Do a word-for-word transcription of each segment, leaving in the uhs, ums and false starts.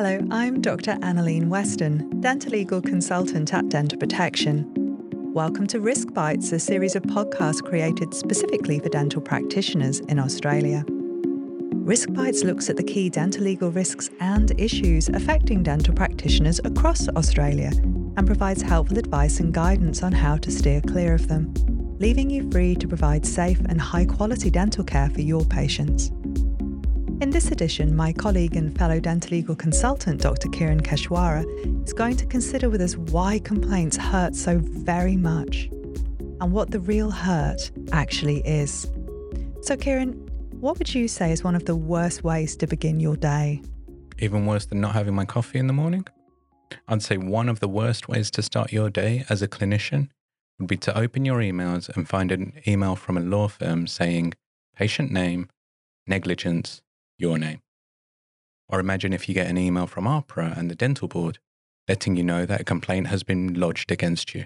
Hello, I'm Doctor Annalene Weston, dental legal consultant at Dental Protection. Welcome to Risk Bites, a series of podcasts created specifically for dental practitioners in Australia. Risk Bites looks at the key dental legal risks and issues affecting dental practitioners across Australia and provides helpful advice and guidance on how to steer clear of them, leaving you free to provide safe and high-quality dental care for your patients. In this edition, my colleague and fellow dental legal consultant, Doctor Kiran Keshwara, is going to consider with us why complaints hurt so very much and what the real hurt actually is. So Kiran, what would you say is one of the worst ways to begin your day? Even worse than not having my coffee in the morning? I'd say one of the worst ways to start your day as a clinician would be to open your emails and find an email from a law firm saying, patient name, negligence, your name. Or imagine if you get an email from APRA and the dental board letting you know that a complaint has been lodged against you.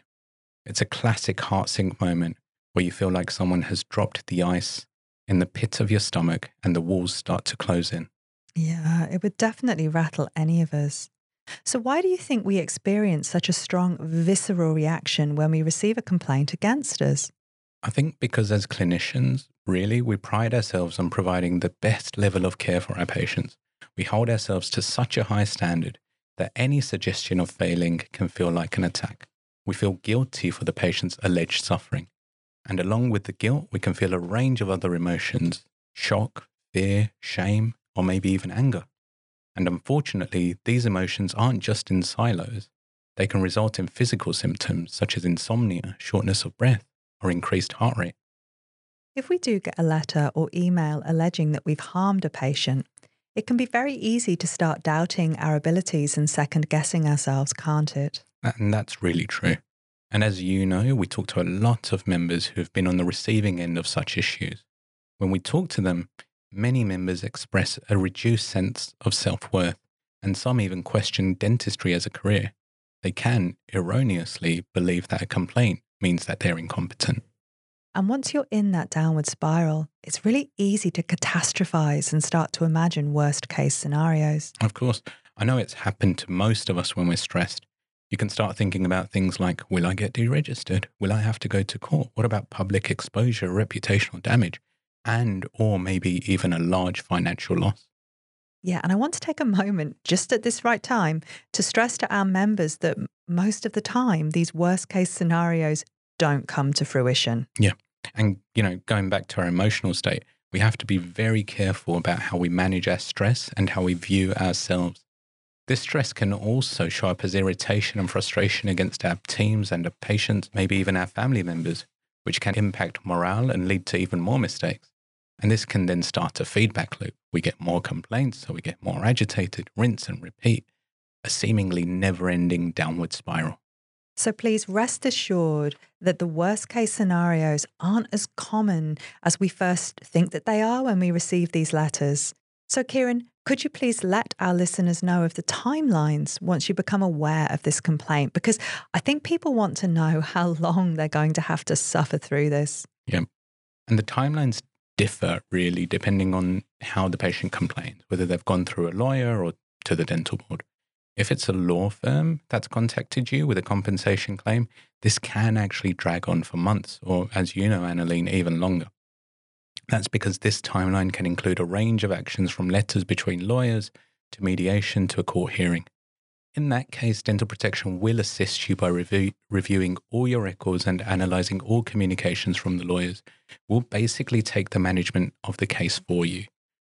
It's a classic heart sink moment where you feel like someone has dropped the ice in the pit of your stomach and the walls start to close in. Yeah, it would definitely rattle any of us. So why do you think we experience such a strong visceral reaction when we receive a complaint against us? I think because as clinicians, really, we pride ourselves on providing the best level of care for our patients. We hold ourselves to such a high standard that any suggestion of failing can feel like an attack. We feel guilty for the patient's alleged suffering. And along with the guilt, we can feel a range of other emotions, shock, fear, shame, or maybe even anger. And unfortunately, these emotions aren't just in silos. They can result in physical symptoms such as insomnia, shortness of breath, or increased heart rate. If we do get a letter or email alleging that we've harmed a patient, it can be very easy to start doubting our abilities and second-guessing ourselves, can't it? And that's really true. And as you know, we talk to a lot of members who have been on the receiving end of such issues. When we talk to them, many members express a reduced sense of self-worth, and some even question dentistry as a career. They can erroneously believe that a complaint means that they're incompetent. And once you're in that downward spiral, it's really easy to catastrophize and start to imagine worst case scenarios. Of course. I know it's happened to most of us when we're stressed. You can start thinking about things like, will I get deregistered? Will I have to go to court? What about public exposure, reputational damage, and or maybe even a large financial loss? Yeah, and I want to take a moment just at this right time to stress to our members that most of the time these worst case scenarios don't come to fruition. Yeah. And, you know, going back to our emotional state, we have to be very careful about how we manage our stress and how we view ourselves. This stress can also show up as irritation and frustration against our teams and our patients, maybe even our family members, which can impact morale and lead to even more mistakes. And this can then start a feedback loop. We get more complaints, so we get more agitated, rinse and repeat, a seemingly never-ending downward spiral. So please rest assured that the worst-case scenarios aren't as common as we first think that they are when we receive these letters. So Kiran, could you please let our listeners know of the timelines once you become aware of this complaint? Because I think people want to know how long they're going to have to suffer through this. Yeah, and the timelines differ really depending on how the patient complains, whether they've gone through a lawyer or to the dental board. If it's a law firm that's contacted you with a compensation claim, this can actually drag on for months or, as you know, Annalene, even longer. That's because this timeline can include a range of actions from letters between lawyers to mediation to a court hearing. In that case, Dental Protection will assist you by review, reviewing all your records and analysing all communications from the lawyers. We'll basically take the management of the case for you,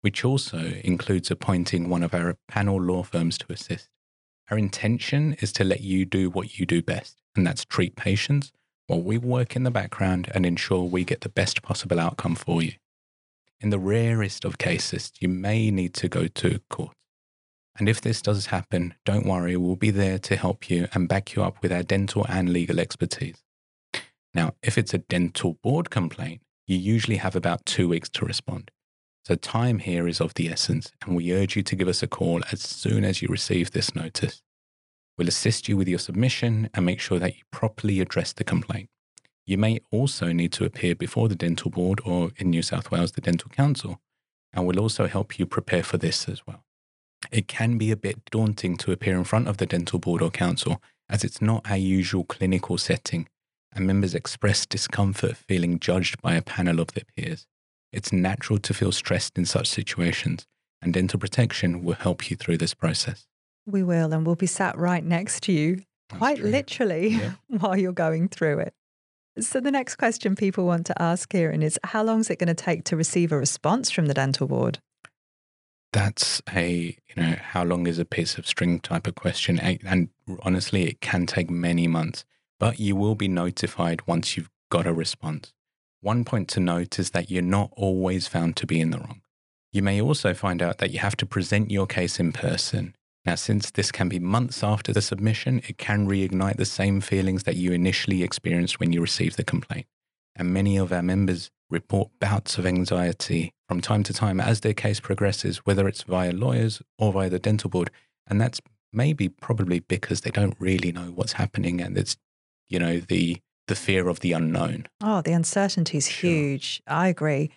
which also includes appointing one of our panel law firms to assist. Our intention is to let you do what you do best, and that's treat patients while we work in the background and ensure we get the best possible outcome for you. In the rarest of cases, you may need to go to court. And if this does happen, don't worry, we'll be there to help you and back you up with our dental and legal expertise. Now, if it's a dental board complaint, you usually have about two weeks to respond. So time here is of the essence, and we urge you to give us a call as soon as you receive this notice. We'll assist you with your submission and make sure that you properly address the complaint. You may also need to appear before the dental board or in New South Wales, the dental council, and we'll also help you prepare for this as well. It can be a bit daunting to appear in front of the dental board or council, as it's not our usual clinical setting, and members express discomfort feeling judged by a panel of their peers. It's natural to feel stressed in such situations, and Dental Protection will help you through this process. We will, and we'll be sat right next to you, That's quite true. literally, yeah. while you're going through it. So the next question people want to ask, Kiran, is how long is it going to take to receive a response from the dental board? That's a, you know, how long is a piece of string type of question. And honestly, it can take many months, but you will be notified once you've got a response. One point to note is that you're not always found to be in the wrong. You may also find out that you have to present your case in person. Now, since this can be months after the submission, it can reignite the same feelings that you initially experienced when you received the complaint. And many of our members report bouts of anxiety from time to time as their case progresses, whether it's via lawyers or via the dental board. And that's maybe probably because they don't really know what's happening, and it's, you know, the the fear of the unknown. Oh, the uncertainty is sure. huge. I agree.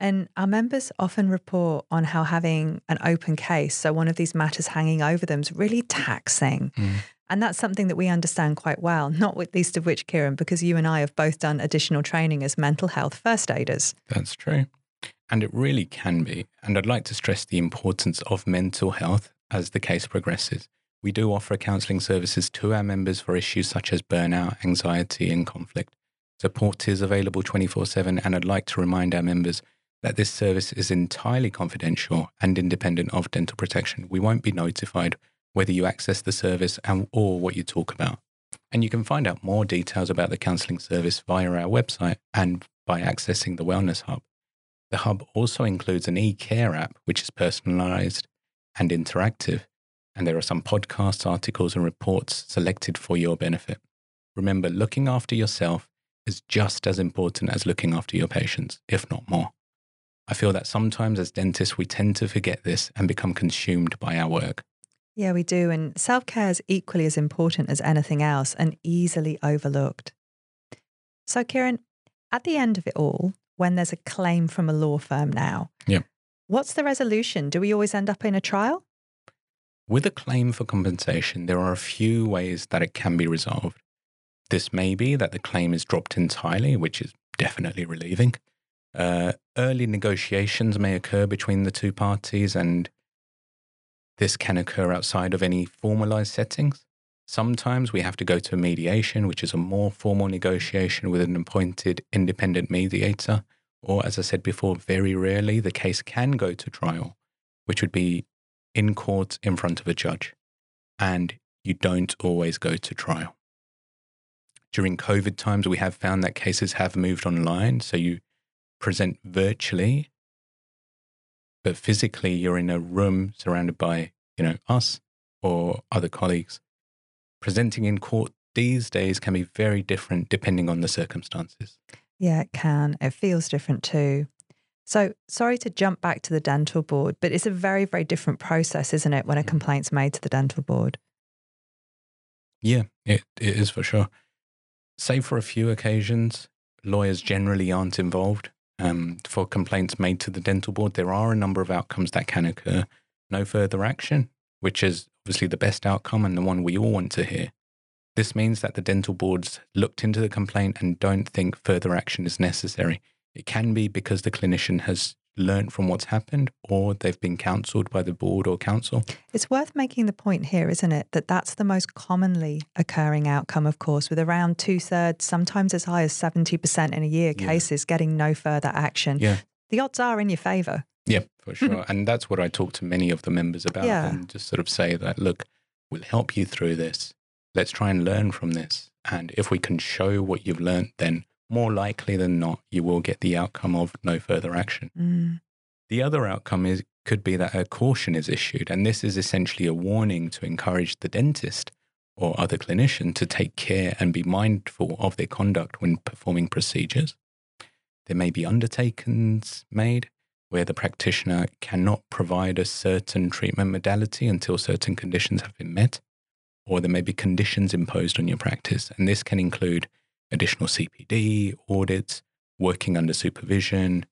And our members often report on how having an open case, so one of these matters hanging over them, is really taxing. Mm. And that's something that we understand quite well, not least of which, Kiran, because you and I have both done additional training as mental health first aiders. That's true. And it really can be. And I'd like to stress the importance of mental health as the case progresses. We do offer counselling services to our members for issues such as burnout, anxiety and conflict. Support is available twenty-four seven, and I'd like to remind our members that this service is entirely confidential and independent of Dental Protection. We won't be notified whether you access the service and or what you talk about. And you can find out more details about the counselling service via our website and by accessing the Wellness Hub. The Hub also includes an e-care app, which is personalised and interactive, and there are some podcasts, articles and reports selected for your benefit. Remember, looking after yourself is just as important as looking after your patients, if not more. I feel that sometimes as dentists, we tend to forget this and become consumed by our work. Yeah, we do. And self-care is equally as important as anything else and easily overlooked. So, Kiran, at the end of it all, when there's a claim from a law firm now, yeah. what's the resolution? Do we always end up in a trial? With a claim for compensation, there are a few ways that it can be resolved. This may be that the claim is dropped entirely, which is definitely relieving. Uh, early negotiations may occur between the two parties, and this can occur outside of any formalized settings. Sometimes we have to go to mediation, which is a more formal negotiation with an appointed independent mediator. Or, as I said before, very rarely the case can go to trial, which would be in court in front of a judge. And you don't always go to trial. During COVID times, we have found that cases have moved online, so you present virtually, but physically you're in a room surrounded by, you know, us or other colleagues. Presenting in court these days can be very different depending on the circumstances. Yeah, it can. It feels different too. So sorry to jump back to the dental board, but it's a very, very different process, isn't it, when a complaint's made to the dental board? Yeah, it, it is for sure. Save for a few occasions, lawyers generally aren't involved. Um, for complaints made to the dental board, there are a number of outcomes that can occur. No further action, which is obviously the best outcome and the one we all want to hear. This means that the dental boards looked into the complaint and don't think further action is necessary. It can be because the clinician has learned from what's happened, or they've been counselled by the board or council. It's worth making the point here, isn't it, that that's the most commonly occurring outcome, of course, with around two-thirds, sometimes as high as seventy percent in a year, yeah. cases getting no further action. Yeah. The odds are in your favour. Yeah, for sure. And that's what I talk to many of the members about, yeah. and just sort of say that, look, we'll help you through this. Let's try and learn from this. And if we can show what you've learned, then more likely than not, you will get the outcome of no further action. Mm. The other outcome is could be that a caution is issued, and this is essentially a warning to encourage the dentist or other clinician to take care and be mindful of their conduct when performing procedures. There may be undertakings made where the practitioner cannot provide a certain treatment modality until certain conditions have been met, or there may be conditions imposed on your practice, and this can include additional C P D, audits, working under supervision,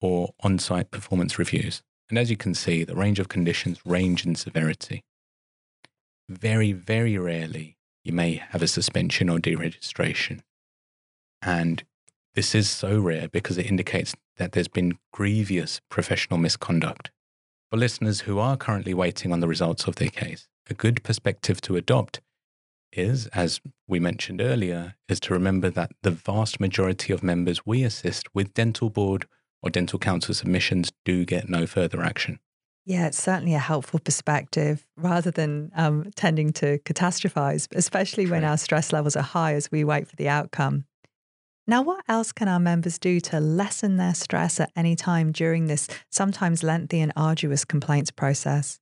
or on-site performance reviews. And as you can see, the range of conditions range in severity. Very, very rarely you may have a suspension or deregistration. And this is so rare because it indicates that there's been grievous professional misconduct. For listeners who are currently waiting on the results of their case, a good perspective to adopt is, as we mentioned earlier, is to remember that the vast majority of members we assist with dental board or dental council submissions do get no further action. Yeah, it's certainly a helpful perspective rather than um, tending to catastrophize, especially True. When our stress levels are high as we wait for the outcome. Now, what else can our members do to lessen their stress at any time during this sometimes lengthy and arduous complaints process?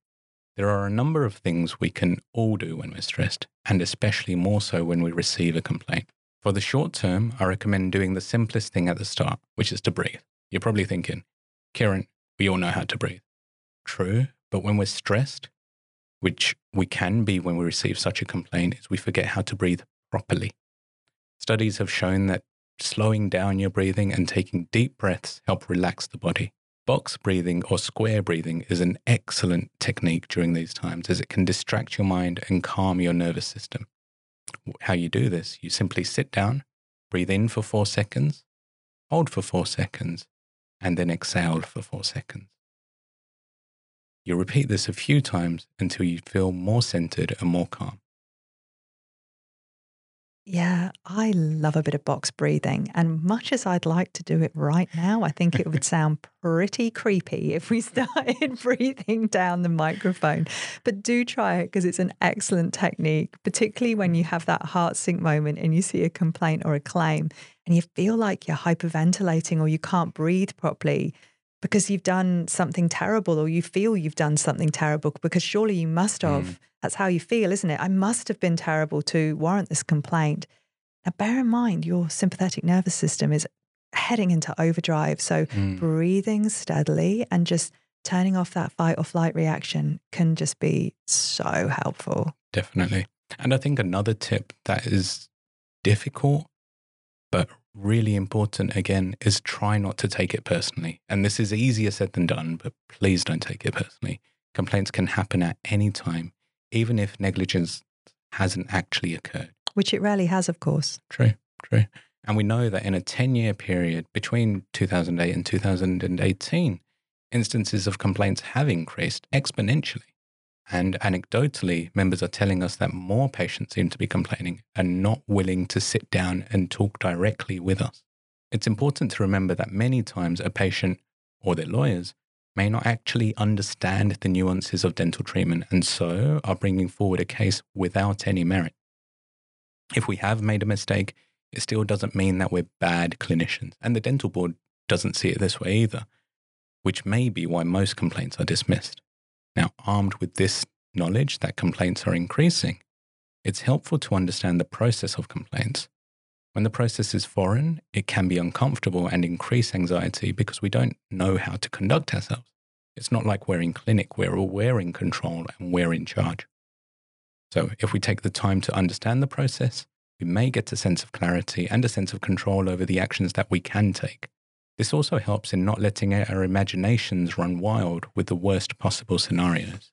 There are a number of things we can all do when we're stressed, and especially more so when we receive a complaint. For the short term, I recommend doing the simplest thing at the start, which is to breathe. You're probably thinking, Kiran, we all know how to breathe. True, but when we're stressed, which we can be when we receive such a complaint, is we forget how to breathe properly. Studies have shown that slowing down your breathing and taking deep breaths help relax the body. Box breathing or square breathing is an excellent technique during these times, as it can distract your mind and calm your nervous system. How you do this, you simply sit down, breathe in for four seconds, hold for four seconds, and then exhale for four seconds. You repeat this a few times until you feel more centered and more calm. Yeah, I love a bit of box breathing, and much as I'd like to do it right now, I think it would sound pretty creepy if we started breathing down the microphone. But do try it because it's an excellent technique, particularly when you have that heart sink moment and you see a complaint or a claim and you feel like you're hyperventilating or you can't breathe properly because you've done something terrible, or you feel you've done something terrible because surely you must have. Mm. That's how you feel, isn't it? I must have been terrible to warrant this complaint. Now, bear in mind, your sympathetic nervous system is heading into overdrive. So mm. breathing steadily and just turning off that fight or flight reaction can just be so helpful. Definitely. And I think another tip that is difficult but really important, again, is try not to take it personally. And this is easier said than done, but please don't take it personally. Complaints can happen at any time, even if negligence hasn't actually occurred. Which it rarely has, of course. True, true. And we know that in a ten-year period between two thousand eight and two thousand eighteen, instances of complaints have increased exponentially. And anecdotally, members are telling us that more patients seem to be complaining and not willing to sit down and talk directly with us. It's important to remember that many times a patient or their lawyers may not actually understand the nuances of dental treatment and so are bringing forward a case without any merit. If we have made a mistake, it still doesn't mean that we're bad clinicians, and the dental board doesn't see it this way either, which may be why most complaints are dismissed. Now, armed with this knowledge that complaints are increasing, it's helpful to understand the process of complaints. When the process is foreign, it can be uncomfortable and increase anxiety because we don't know how to conduct ourselves. It's not like we're in clinic, we're aware in control and we're in charge. So if we take the time to understand the process, we may get a sense of clarity and a sense of control over the actions that we can take. This also helps in not letting our imaginations run wild with the worst possible scenarios.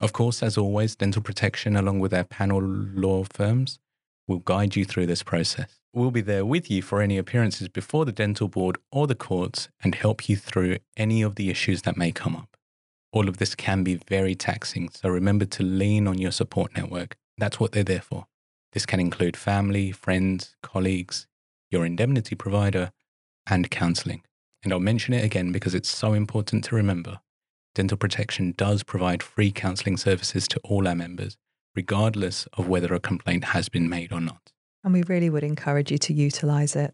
Of course, as always, Dental Protection, along with our panel law firms, will guide you through this process. We'll be there with you for any appearances before the dental board or the courts and help you through any of the issues that may come up. All of this can be very taxing, so remember to lean on your support network. That's what they're there for. This can include family, friends, colleagues, your indemnity provider, and counselling. And I'll mention it again because it's so important to remember. Dental Protection does provide free counselling services to all our members, regardless of whether a complaint has been made or not. And we really would encourage you to utilise it.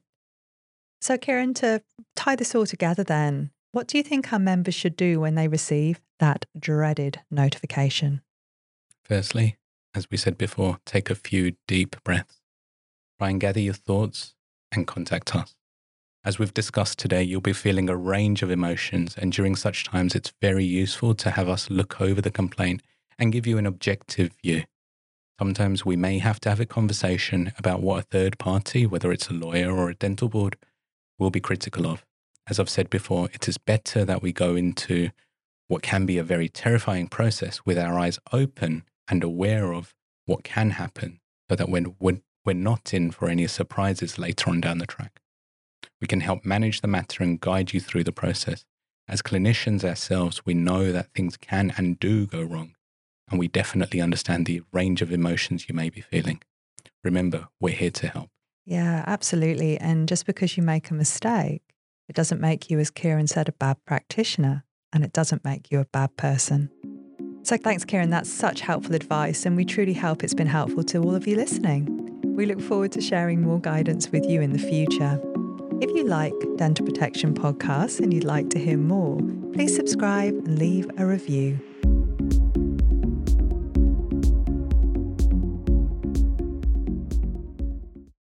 So Kiran, to tie this all together then, what do you think our members should do when they receive that dreaded notification? Firstly, as we said before, take a few deep breaths. Try and gather your thoughts and contact us. As we've discussed today, you'll be feeling a range of emotions, and during such times it's very useful to have us look over the complaint and give you an objective view. Sometimes we may have to have a conversation about what a third party, whether it's a lawyer or a dental board, will be critical of, as I've said before, it is better that we go into what can be a very terrifying process with our eyes open and aware of what can happen, so that when we're, we're not in for any surprises later on down the track. We can help manage the matter and guide you through the process. As clinicians ourselves, we know that things can and do go wrong, and we definitely understand the range of emotions you may be feeling. Remember, we're here to help. Yeah, absolutely. And just because you make a mistake, it doesn't make you, as Kiran said, a bad practitioner, and it doesn't make you a bad person. So thanks, Kiran. That's such helpful advice, and we truly hope it's been helpful to all of you listening. We look forward to sharing more guidance with you in the future. If you like Dental Protection podcasts and you'd like to hear more, please subscribe and leave a review.